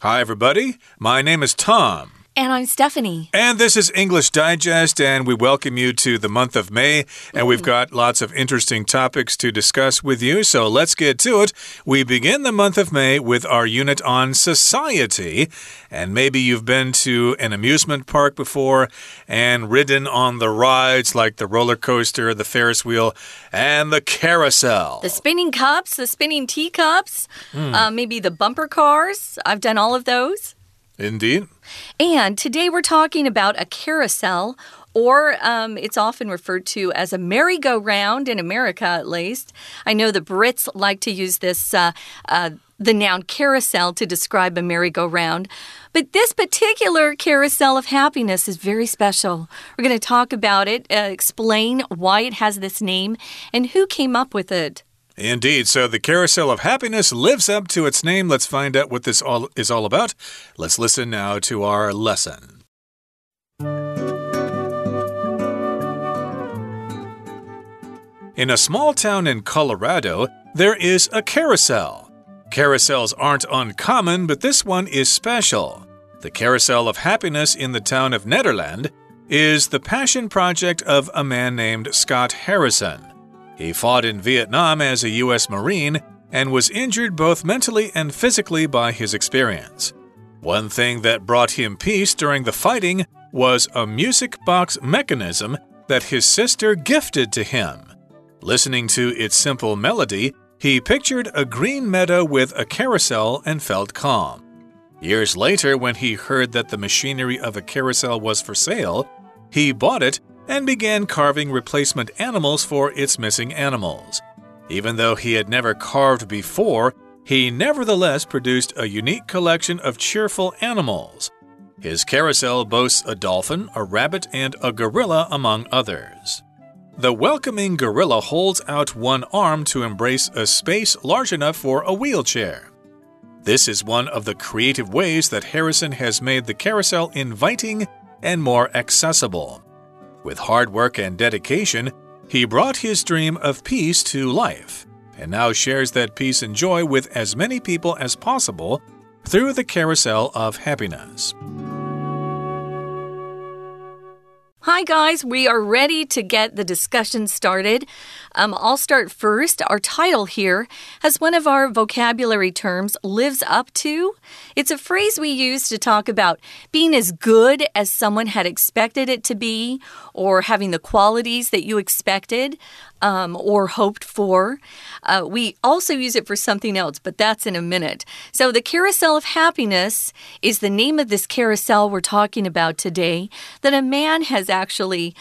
Hi, everybody. My name is Tom. And I'm Stephanie. And this is English Digest, and we welcome you to the month of May. And we've got lots of interesting topics to discuss with you, so let's get to it. We begin the month of May with our unit on society. And maybe you've been to an amusement park before and ridden on the rides like the roller coaster, the Ferris wheel, and the carousel. The spinning cups, the spinning teacups, maybe the bumper cars. I've done all of those. Indeed. And today we're talking about a carousel, or it's often referred to as a merry-go-round in America, at least. I know the Brits like to use this, the noun carousel, to describe a merry-go-round. But this particular carousel of happiness is very special. We're going to talk about it, explain why it has this name, and who came up with it. Indeed. So the Carousel of Happiness lives up to its name. Let's find out what this all is all about. Let's listen now to our lesson. In a small town in Colorado, there is a carousel. Carousels aren't uncommon, but this one is special. The Carousel of Happiness in the town of Nederland is the passion project of a man named Scott Harrison. He fought in Vietnam as a U.S. Marine and was injured both mentally and physically by his experience. One thing that brought him peace during the fighting was a music box mechanism that his sister gifted to him. Listening to its simple melody, he pictured a green meadow with a carousel and felt calm. Years later, when he heard that the machinery of a carousel was for sale, he bought it and began carving replacement animals for its missing animals. Even though he had never carved before, he nevertheless produced a unique collection of cheerful animals. His carousel boasts a dolphin, a rabbit, and a gorilla, among others. The welcoming gorilla holds out one arm to embrace a space large enough for a wheelchair. This is one of the creative ways that Harrison has made the carousel inviting and more accessible. With hard work and dedication, he brought his dream of peace to life, and now shares that peace and joy with as many people as possible through the Carousel of Happiness. Hi, guys. We are ready to get the discussion started. I'll start first. Our title here has one of our vocabulary terms, lives up to. It's a phrase we use to talk about being as good as someone had expected it to be, or having the qualities that you expected or hoped for. We also use it for something else, but that's in a minute. So the Carousel of Happiness is the name of this carousel we're talking about today that a man has actually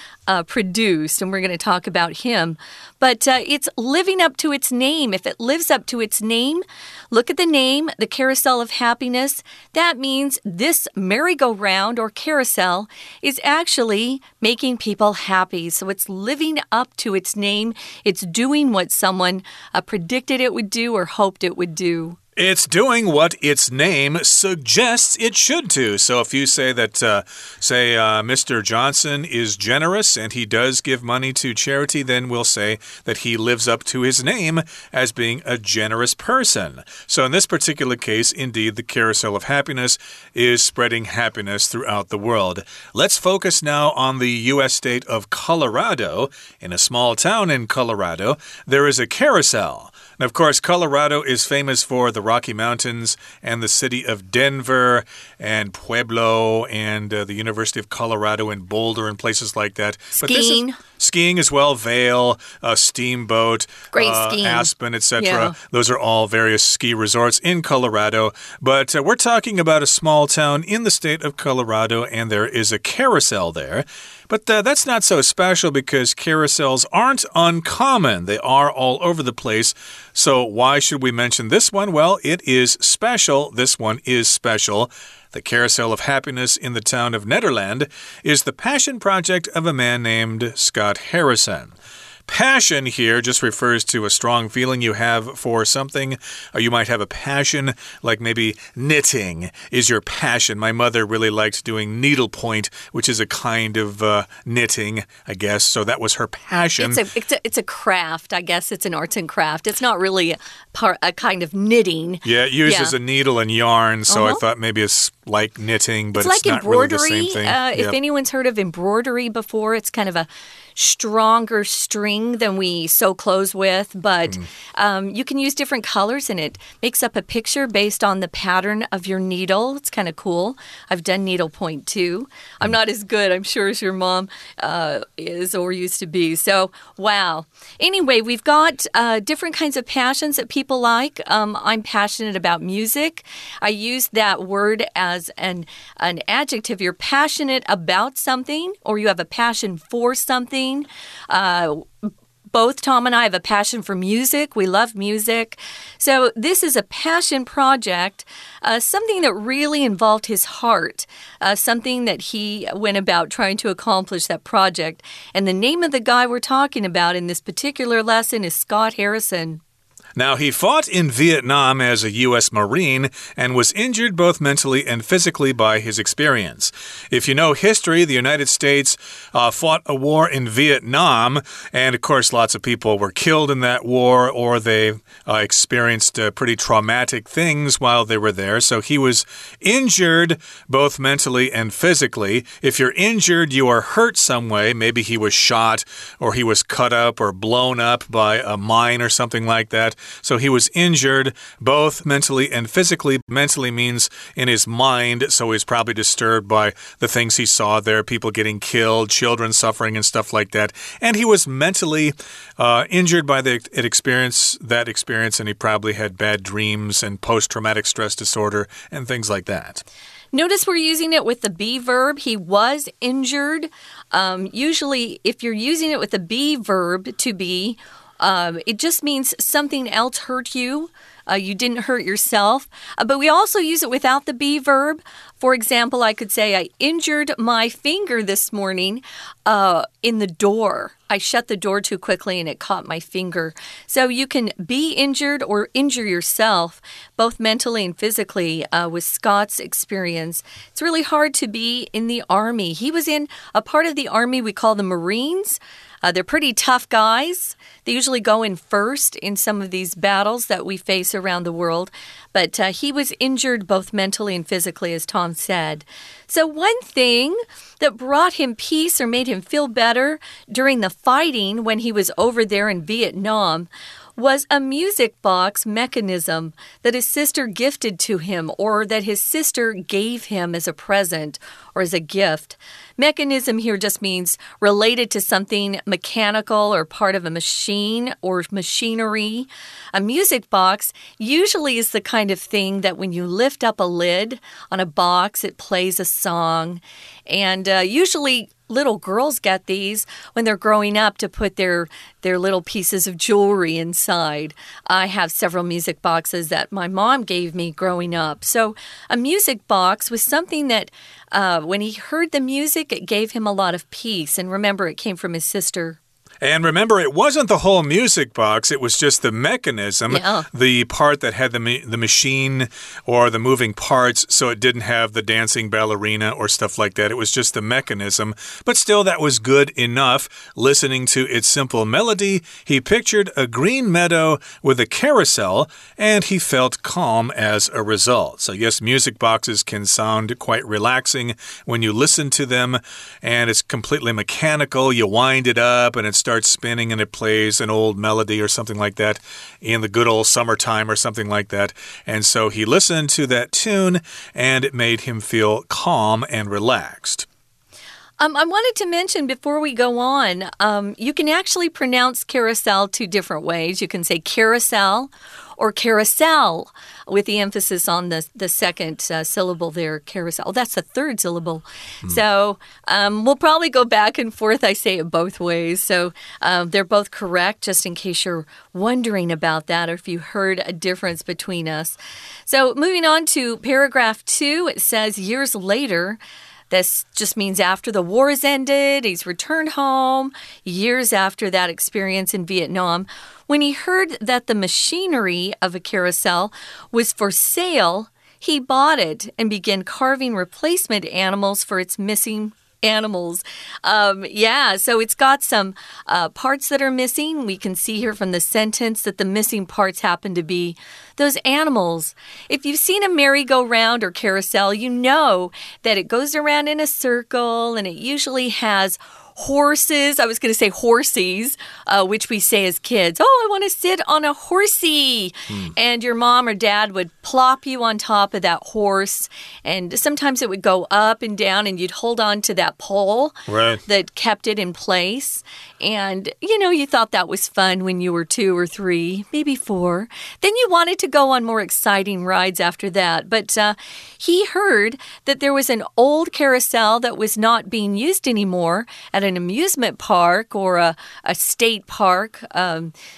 produced, and we're going to talk about him. But it's living up to its name. If it lives up to its name, look at the name, the Carousel of Happiness. That means this merry-go-round or carousel is actually making people happy. So it's living up to its name. It's doing what someone predicted it would do or hoped it would do. It's doing what its name suggests it should do. So if you say that, Mr. Johnson is generous and he does give money to charity, then we'll say that he lives up to his name as being a generous person. So in this particular case, indeed, the Carousel of Happiness is spreading happiness throughout the world. Let's focus now on the U.S. state of Colorado. In a small town in Colorado, there is a carousel. And of course, Colorado is famous for the Rocky Mountains and the city of Denver and Pueblo and the University of Colorado in Boulder and places like that. Skiing. Skiing as well, Vail, Steamboat, Aspen, etc. Yeah. Those are all various ski resorts in Colorado. But we're talking about a small town in the state of Colorado, and there is a carousel there. But that's not so special because carousels aren't uncommon. They are all over the place. So why should we mention this one? Well, it is special. This one is special. The Carousel of Happiness in the town of Nederland is the passion project of a man named Scott Harrison. Passion here just refers to a strong feeling you have for something. Or you might have a passion, like maybe knitting is your passion. My mother really liked doing needlepoint, which is a kind of knitting, I guess. So that was her passion. It's a craft, I guess. It's an arts and craft. It's not really a kind of knitting. Yeah, it uses a needle and yarn, so I thought maybe it's like knitting, but it's like not really the same thing. If anyone's heard of embroidery before, it's kind of a stronger string than we sew clothes with, but you can use different colors and it makes up a picture based on the pattern of your needle. It's kind of cool. I've done needlepoint too. I'm not as good, I'm sure, as your mom is or used to be. So, wow. Anyway, we've got different kinds of passions that people like. I'm passionate about music. I use that word as an adjective. You're passionate about something or you have a passion for something. Both Tom and I have a passion for music. We love music. So this is a passion project, something that really involved his heart, something that he went about trying to accomplish that project. And the name of the guy we're talking about in this particular lesson is Scott Harrison. Now, he fought in Vietnam as a U.S. Marine and was injured both mentally and physically by his experience. If you know history, the United States fought a war in Vietnam, and of course, lots of people were killed in that war or they experienced pretty traumatic things while they were there. So he was injured both mentally and physically. If you're injured, you are hurt some way. Maybe he was shot or he was cut up or blown up by a mine or something like that. So he was injured both mentally and physically. Mentally means in his mind, so he's probably disturbed by the things he saw there, people getting killed, children suffering and stuff like that. And he was mentally injured by that experience, and he probably had bad dreams and post-traumatic stress disorder and things like that. Notice we're using it with the be verb. He was injured. Usually, if you're using it with the be verb, to be, it just means something else hurt you. You didn't hurt yourself. But we also use it without the be verb. For example, I could say, I injured my finger this morning in the door. I shut the door too quickly and it caught my finger. So you can be injured or injure yourself, both mentally and physically, with Scott's experience. It's really hard to be in the Army. He was in a part of the Army we call the Marines. They're pretty tough guys. They usually go in first in some of these battles that we face around the world. But he was injured both mentally and physically, as Tom said. So one thing that brought him peace or made him feel better during the fighting when he was over there in Vietnam was a music box mechanism that his sister gifted to him or that his sister gave him as a present or as a gift. Mechanism here just means related to something mechanical or part of a machine or machinery. A music box usually is the kind of thing that when you lift up a lid on a box, it plays a song. And usually little girls get these when they're growing up to put their little pieces of jewelry inside. I have several music boxes that my mom gave me growing up. So a music box was something that when he heard the music, it gave him a lot of peace. And remember, it came from his sister. And remember, it wasn't the whole music box. It was just the mechanism, the part that had the machine or the moving parts, so it didn't have the dancing ballerina or stuff like that. It was just the mechanism. But still, that was good enough. Listening to its simple melody, he pictured a green meadow with a carousel, and he felt calm as a result. So yes, music boxes can sound quite relaxing when you listen to them, and it's completely mechanical. You wind it up, and it's starts spinning and it plays an old melody or something like that in the good old summertime or something like that. And so he listened to that tune and it made him feel calm and relaxed. I wanted to mention before we go on, you can actually pronounce carousel two different ways. You can say carousel or carousel with the emphasis on the second syllable there, carousel. Oh, that's the third syllable. So we'll probably go back and forth. I say it both ways. So they're both correct, just in case you're wondering about that or if you heard a difference between us. So moving on to paragraph 2, it says years later, This just means after the war is ended, he's returned home years after that experience in Vietnam. When he heard that the machinery of a carousel was for sale, he bought it and began carving replacement animals for its missing animals. So it's got some parts that are missing. We can see here from the sentence that the missing parts happen to be those animals. If you've seen a merry-go-round or carousel, you know that it goes around in a circle and it usually has horses. I was going to say horsies, which we say as kids. Oh, I want to sit on a horsey. And your mom or dad would plop you on top of that horse. And sometimes it would go up and down and you'd hold on to that pole that kept it in place. And, you know, you thought that was fun when you were 2 or 3, maybe 4. Then you wanted to go on more exciting rides after that. But he heard that there was an old carousel that was not being used anymore at an amusement park or a state park.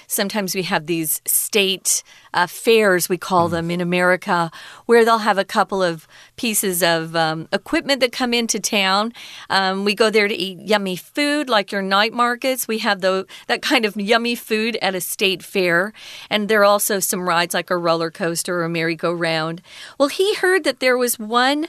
Sometimes we have these state fairs, we call them in America, where they'll have a couple of pieces of equipment that come into town. We go there to eat yummy food, like your night markets. We have that kind of yummy food at a state fair. And there are also some rides like a roller coaster or a merry-go-round. Well, he heard that there was one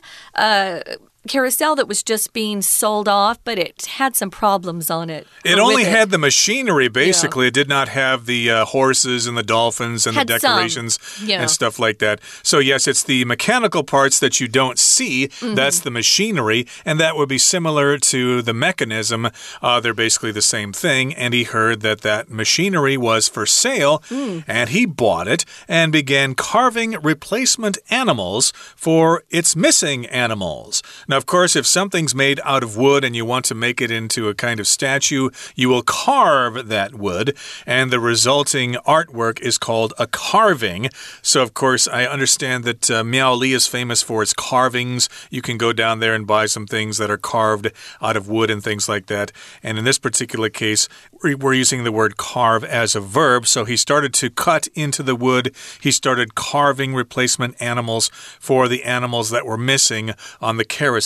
carousel that was just being sold off, but it had some problems on it. It only had the machinery, basically. Yeah. It did not have the horses and the dolphins and the decorations and stuff like that. So, yes, it's the mechanical parts that you don't see. That's the machinery, and that would be similar to the mechanism. They're basically the same thing, and he heard that machinery was for sale, and he bought it and began carving replacement animals for its missing animals. Now, of course, if something's made out of wood and you want to make it into a kind of statue, you will carve that wood, and the resulting artwork is called a carving. So, of course, I understand that Miao Li is famous for its carvings. You can go down there and buy some things that are carved out of wood and things like that. And in this particular case, we're using the word carve as a verb. So he started to cut into the wood. He started carving replacement animals for the animals that were missing on the carousel.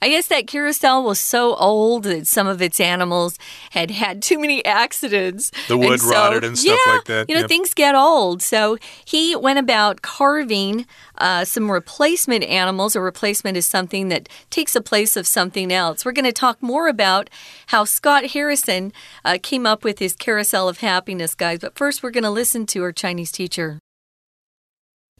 I guess that carousel was so old that some of its animals had had too many accidents. The wood rotted and stuff like that. You know, things get old. So he went about carving some replacement animals. A replacement is something that takes the place of something else. We're going to talk more about how Scott Harrison came up with his Carousel of Happiness, guys. But first, we're going to listen to our Chinese teacher.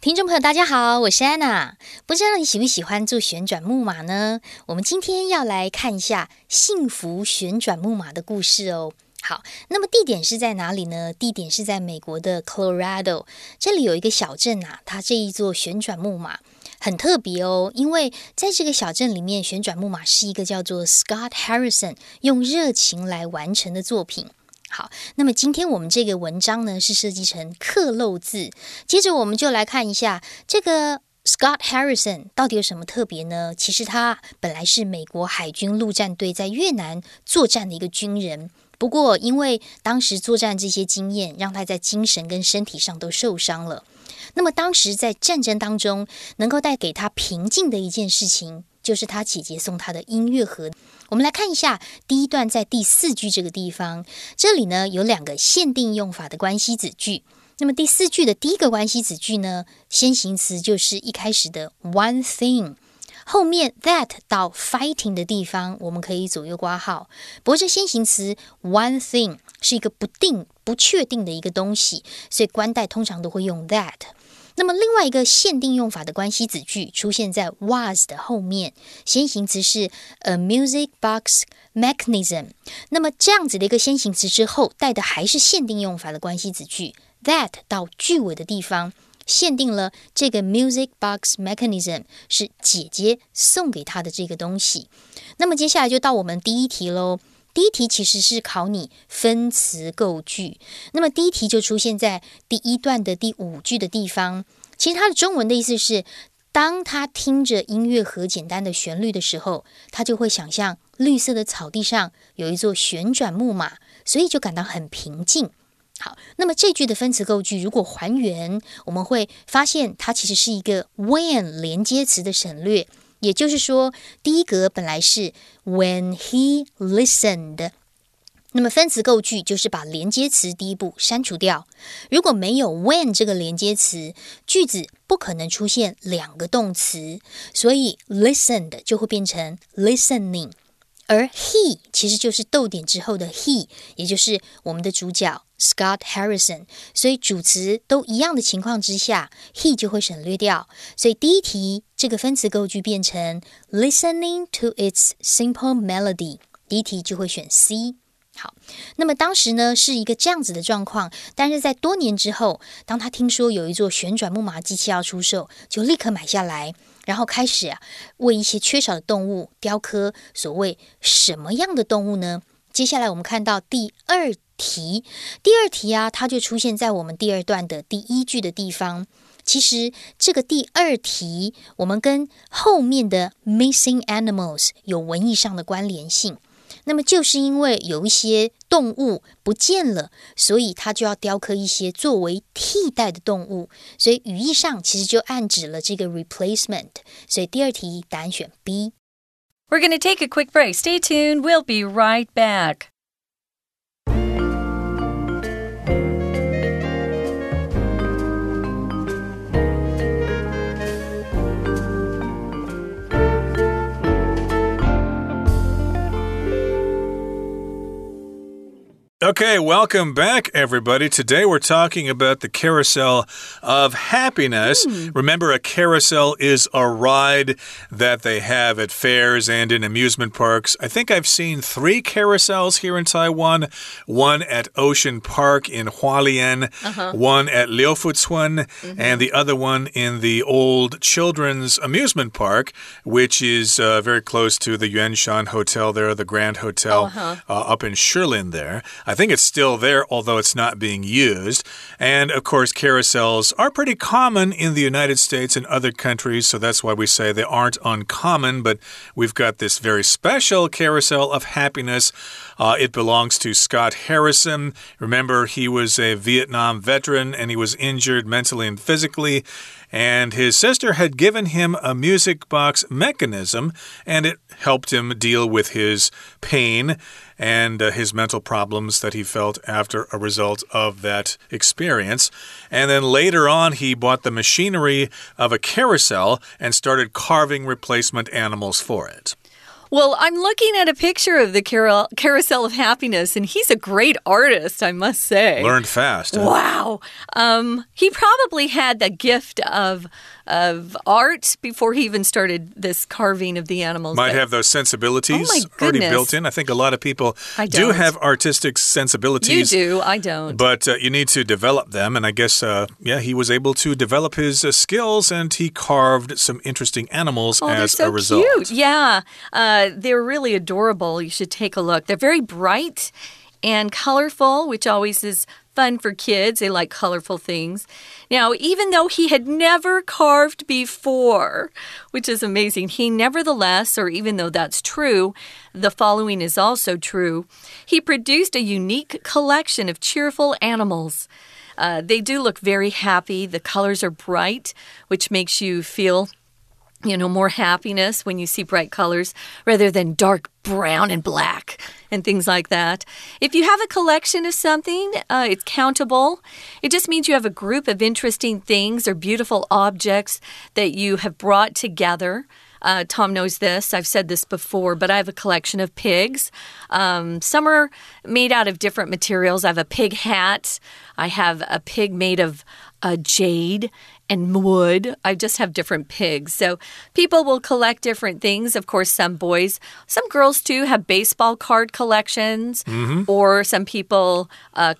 听众朋友大家好，我是安娜。不知道你喜不喜欢坐旋转木马呢？我们今天要来看一下幸福旋转木马的故事哦。好，那么地点是在哪里呢？地点是在美国的 Colorado， 这里有一个小镇啊，它这一座旋转木马很特别哦，因为在这个小镇里面，旋转木马是一个叫做 Scott Harrison 用热情来完成的作品。好，那么今天我们这个文章呢是设计成克漏字，接着我们就来看一下这个 Scott Harrison 到底有什么特别呢？其实他本来是美国海军陆战队在越南作战的一个军人，不过因为当时作战这些经验，让他在精神跟身体上都受伤了。那么当时在战争当中，能够带给他平静的一件事情，就是他姐姐送他的音乐盒。我们来看一下第一段，在第4句这个地方，这里呢有两个限定用法的关系子句。那么第4句的第一个关系子句呢，先行词就是一开始的 one thing， 后面 that 到 fighting 的地方，我们可以左右括号。不过这先行词 one thing 是一个不确定的一个东西，所以冠带通常都会用 that。那么另外一个限定用法的关系子句出现在 was 的后面，先行词是 a music box mechanism。 那么这样子的一个先行词之后，带的还是限定用法的关系子句 that 到句尾的地方，限定了这个 music box mechanism 是姐姐送给她的这个东西。那么接下来就到我们第一题咯。第一题其实是考你分词构句，那么第一题就出现在第一段的第5句的地方。其实它的中文的意思是，当他听着音乐盒简单的旋律的时候，他就会想象绿色的草地上有一座旋转木马，所以就感到很平静。好，那么这句的分词构句如果还原，我们会发现它其实是一个 when 连接词的省略，也就是说，第一格本来是 when he listened， 那么分词构句就是把连接词第一步删除掉。如果没有 when 这个连接词，句子不可能出现两个动词，所以 listened 就会变成 listening。而 he 其实就是逗点之后的 he， 也就是我们的主角 Scott Harrison， 所以主词都一样的情况之下 he 就会省略掉，所以第一题这个分词构句变成 listening to its simple melody， 第一题就会选 C。 好，那么当时呢是一个这样子的状况，但是在多年之后，当他听说有一座旋转木马机器要出售，就立刻买下来，然后开始为一些缺少的动物雕刻所谓什么样的动物呢？接下来我们看到第二题，它就出现在我们第二段的第一句的地方。其实这个第二题，我们跟后面的 missing animals 有文意上的关联性。那么就是因为有一些动物不见了，所以它就要雕刻一些作为替代的动物，所以语义上其实就暗指了这个 replacement。 所以第二题答案选 B。 We're going to take a quick break. Stay tuned. We'll be right back. Okay, welcome back, everybody. Today we're talking about the Carousel of Happiness. Remember, a carousel is a ride that they have at fairs and in amusement parks. I think I've seen 3 carousels here in Taiwan. One at Ocean Park in Hualien, one at Liu Futsuan, and the other one in the old children's amusement park, which is very close to the Yuanshan Hotel there, the Grand Hotel up in Shilin there.I think it's still there, although it's not being used. And, of course, carousels are pretty common in the United States and other countries, so that's why we say they aren't uncommon. But we've got this very special Carousel of Happiness. It belongs to Scott Harrison. Remember, he was a Vietnam veteran, and he was injured mentally and physically.And his sister had given him a music box mechanism, and it helped him deal with his pain and his mental problems that he felt after a result of that experience. And then later on, he bought the machinery of a carousel and started carving replacement animals for it.Well, I'm looking at a picture of the Carousel of Happiness, and he's a great artist, I must say. Learned fast. Huh? Wow. He probably had the gift of art before he even started this carving of the animals. Might have those sensibilities already built in. I think a lot of people do have artistic sensibilities. You do, I don't. But you need to develop them, and I guess, he was able to develop his skills, and he carved some interesting animals as a result. Oh, they're so cute. Yeah. They're really adorable. You should take a look. They're very bright and colorful, which always is fun for kids. They like colorful things. Now, even though he had never carved before, which is amazing, he nevertheless, or even though that's true, the following is also true. He produced a unique collection of cheerful animals.They do look very happy. The colors are bright, which makes you feel...more happiness when you see bright colors rather than dark brown and black and things like that. If you have a collection of something, it's countable. It just means you have a group of interesting things or beautiful objects that you have brought together.Tom knows this. I've said this before, but I have a collection of pigs. Some are made out of different materials. I have a pig hat. I have a pig made of jade and wood. I just have different pigs. So people will collect different things. Of course, some boys, some girls too have baseball card collections, or some people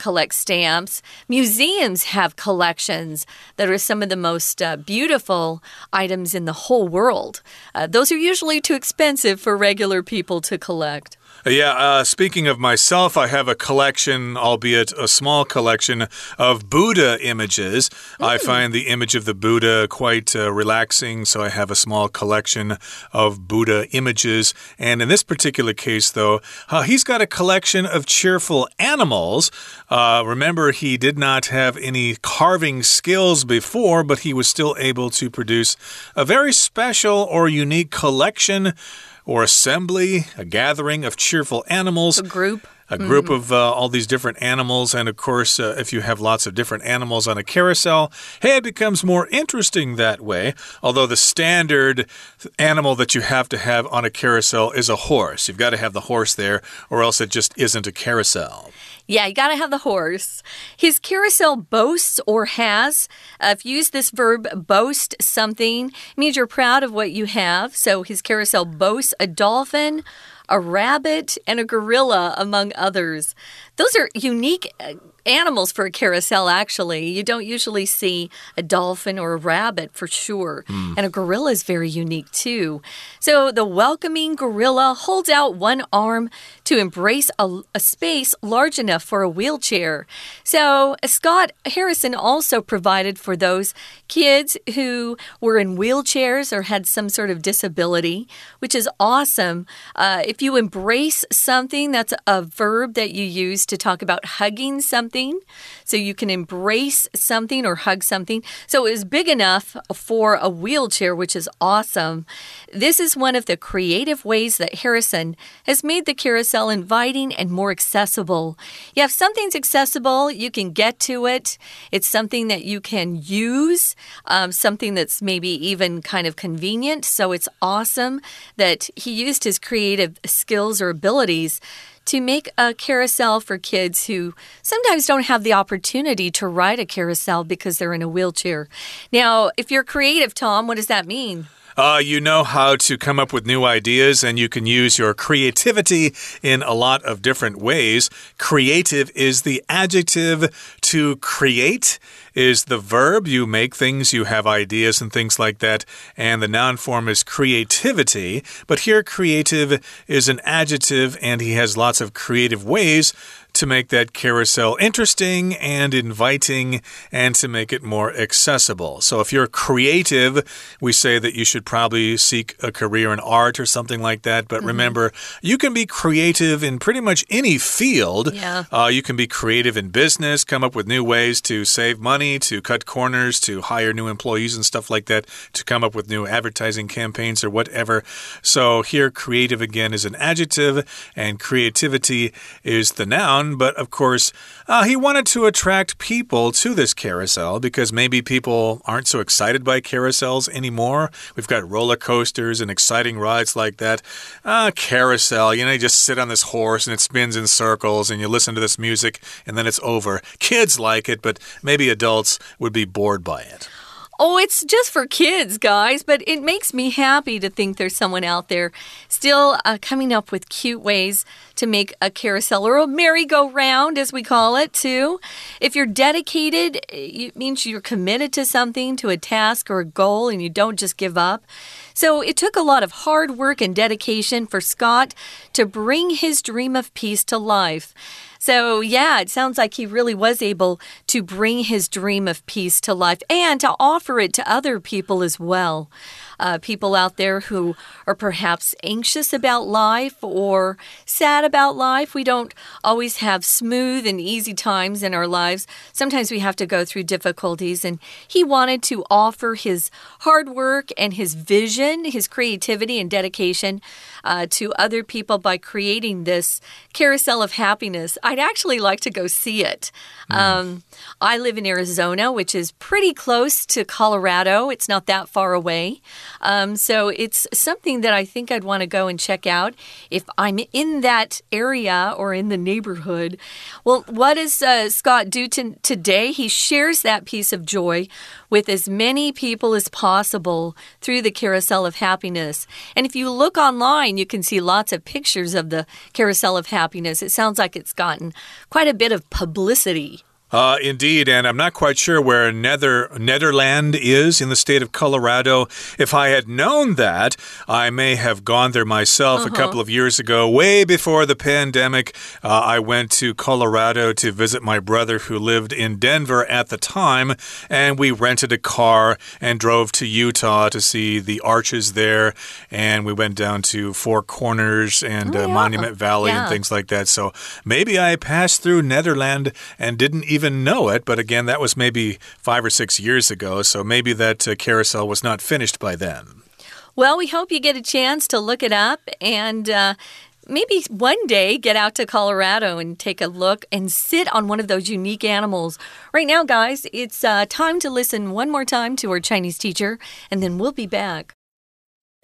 collect stamps. Museums have collections that are some of the most beautiful items in the whole world.Those are usually too expensive for regular people to collect. Yeah, speaking of myself, I have a collection, albeit a small collection, of Buddha images. I find the image of the Buddha quite relaxing, so I have a small collection of Buddha images. And in this particular case, though, he's got a collection of cheerful animals. Remember, he did not have any carving skills before, but he was still able to produce a very special or unique collection or assembly, a gathering of cheerful animals. A group of all these different animals. And, of course, if you have lots of different animals on a carousel, hey, it becomes more interesting that way. Although the standard animal that you have to have on a carousel is a horse. You've got to have the horse there, or else it just isn't a carousel. Yeah, you gotta have the horse. His carousel boasts or has. If you use this verb boast something, it means you're proud of what you have. So his carousel boasts a dolphin, a rabbit, and a gorilla, among others. Those are unique animals for a carousel, actually. You don't usually see a dolphin or a rabbit for sure. And a gorilla is very unique, too. So the welcoming gorilla holds out one arm to embrace a space large enough for a wheelchair. So Scott Harrison also provided for those kids who were in wheelchairs or had some sort of disability, which is awesome. If you embrace something, that's a verb that you use to talk about hugging something. So you can embrace something or hug something. So it was big enough for a wheelchair, which is awesome. This is one of the creative ways that Harrison has made the carousel inviting and more accessible. Yeah, if something's accessible, you can get to it. It's something that you can use, something that's maybe even kind of convenient. So it's awesome that he used his creative skills or abilities to make a carousel for kids who sometimes don't have the opportunity to ride a carousel because they're in a wheelchair. Now, if you're creative, Tom, what does that mean? You know how to come up with new ideas, and you can use your creativity in a lot of different ways. Creative is the adjective. To create is the verb. You make things, you have ideas and things like that. And the noun form is creativity. But here, creative is an adjective, and he has lots of creative ways to make that carousel interesting and inviting and to make it more accessible. So if you're creative, we say that you should probably seek a career in art or something like that. But remember, you can be creative in pretty much any field. Yeah. You can be creative in business, come up with new ways to save money, to cut corners, to hire new employees and stuff like that, to come up with new advertising campaigns or whatever. So here, creative again is an adjective and creativity is the noun. But of course, he wanted to attract people to this carousel because maybe people aren't so excited by carousels anymore. We've got roller coasters and exciting rides like that. Carousel, you just sit on this horse and it spins in circles and you listen to this music and then it's over. Kids like it, but maybe adults would be bored by it. Oh, it's just for kids, guys, but it makes me happy to think there's someone out there still coming up with cute ways to make a carousel or a merry-go-round, as we call it, too. If you're dedicated, it means you're committed to something, to a task or a goal, and you don't just give up. So it took a lot of hard work and dedication for Scott to bring his dream of peace to life. So, yeah, it sounds like he really was able to bring his dream of peace to life and to offer it to other people as well. People out there who are perhaps anxious about life or sad about life. We don't always have smooth and easy times in our lives. Sometimes we have to go through difficulties. And he wanted to offer his hard work and his vision, his creativity and dedication to other people by creating this Carousel of Happiness. I'd actually like to go see it. I live in Arizona, which is pretty close to Colorado. It's not that far away. So it's something that I think I'd want to go and check out if I'm in that area or in the neighborhood. Well, what does Scott do today? He shares that piece of joy with as many people as possible through the Carousel of Happiness. And if you look online, you can see lots of pictures of the Carousel of Happiness. It sounds like it's gotten quite a bit of publicity. Indeed, and I'm not quite sure where Nederland is in the state of Colorado. If I had known that, I may have gone there myself a couple of years ago, way before the pandemic. I went to Colorado to visit my brother who lived in Denver at the time, and we rented a car and drove to Utah to see the arches there, and we went down to Four Corners and Monument Valley and things like that. So maybe I passed through Nederland and didn't even know it, but again, that was maybe 5 or 6 years ago, so maybe that carousel was not finished by then. Well, we hope you get a chance to look it up and maybe one day get out to Colorado and take a look and sit on one of those unique animals. Right now, guys, it's time to listen one more time to our Chinese teacher, and then we'll be back.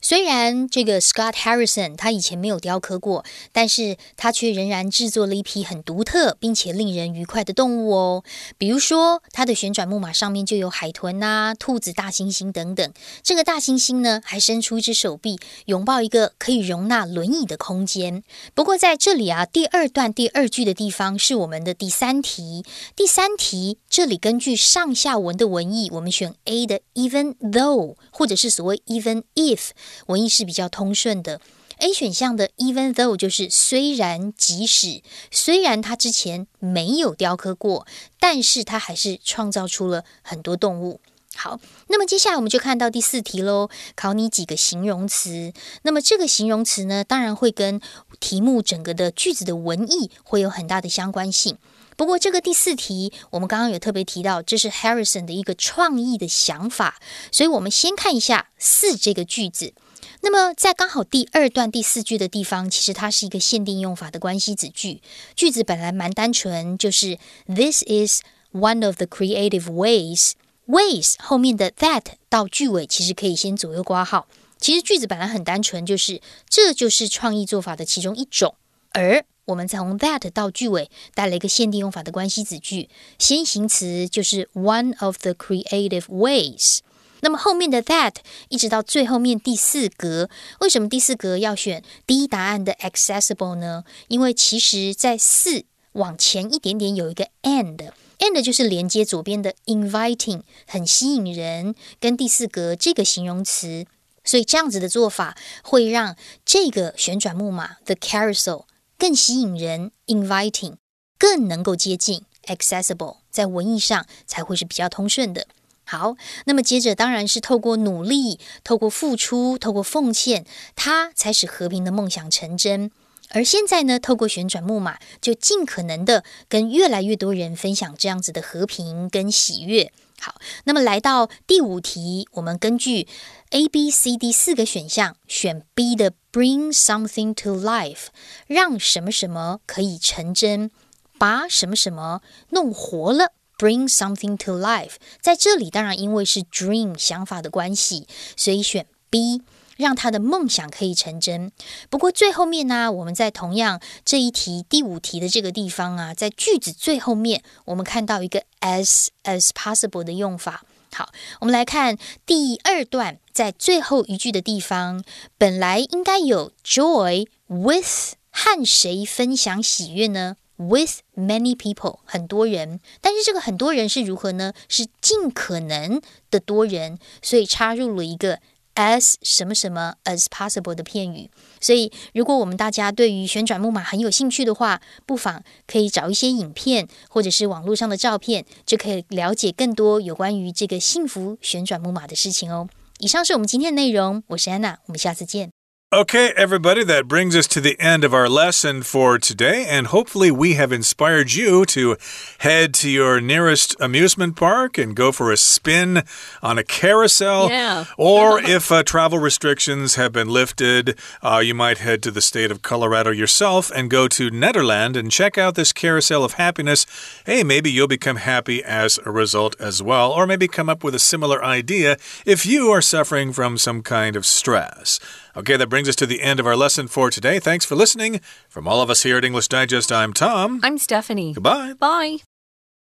虽然这个 Scott Harrison 他以前没有雕刻过，但是他却仍然制作了一批很独特并且令人愉快的动物哦。比如说，他的旋转木马上面就有海豚啊、兔子、大猩猩等等。这个大猩猩呢，还伸出一只手臂，拥抱一个可以容纳轮椅的空间。不过在这里啊，第二段第二句的地方是我们的第三题。第三题这里根据上下文的文意，我们选 A 的 even though 或者是所谓 even if。文意是比较通顺的。 A 选项的 even though 就是虽然即使，虽然他之前没有雕刻过，但是他还是创造出了很多动物。好，那么接下来我们就看到第四题咯，考你几个形容词。那么这个形容词呢，当然会跟题目整个的句子的文意会有很大的相关性。不过这个第四题我们刚刚有特别提到，这是 Harrison 的一个创意的想法，所以我们先看一下四这个句子。那么在刚好第二段第四句的地方，其实它是一个限定用法的关系子句。句子本来蛮单纯，就是 This is one of the creative ways. Ways 后面的 that 到句尾其实可以先左右括号。其实句子本来很单纯，就是这就是创意做法的其中一种。而我们从 that 到句尾带了一个限定用法的关系子句，先行词就是 one of the creative ways。那么后面的 that 一直到最后面第四格，为什么第四格要选第一答案的 accessible 呢？因为其实在4往前一点点有一个 and 就是连接左边的 inviting， 很吸引人，跟第四格这个形容词，所以这样子的做法会让这个旋转木马 the carousel 更吸引人 inviting， 更能够接近 accessible， 在文意上才会是比较通顺的。好，那么接着当然是透过努力，透过付出，透过奉献，它才使和平的梦想成真。而现在呢，透过旋转木马，就尽可能的跟越来越多人分享这样子的和平跟喜悦。好，那么来到第五题，我们根据 A、B、C、D 四个选项，选 B 的 Bring something to life， 让什么什么可以成真，把什么什么弄活了。Bring something to life 在这里当然因为是 dream 想法的关系，所以选 B 让他的梦想可以成真。不过最后面呢，我们在同样这一题第五题的这个地方啊，在句子最后面我们看到一个 as possible 的用法。好，我们来看第二段在最后一句的地方，本来应该有 joy with 和谁分享喜悦呢？With many people 很多人，但是这个很多人是如何呢？是尽可能的多人，所以插入了一个 as 什么什么 as possible 的片语。所以如果我们大家对于旋转木马很有兴趣的话，不妨可以找一些影片或者是网络上的照片，就可以了解更多有关于这个幸福旋转木马的事情哦。以上是我们今天的内容，我是安娜，我们下次见。Okay, everybody, that brings us to the end of our lesson for today, and hopefully we have inspired you to head to your nearest amusement park and go for a spin on a carousel. Yeah. Or if travel restrictions have been lifted, you might head to the state of Colorado yourself and go to Nederland and check out this carousel of happiness. Hey, maybe you'll become happy as a result as well, or maybe come up with a similar idea if you are suffering from some kind of stress. Okay, that brings us to the end of our lesson for today. Thanks for listening. From all of us here at English Digest, I'm Tom. I'm Stephanie. Goodbye. Bye.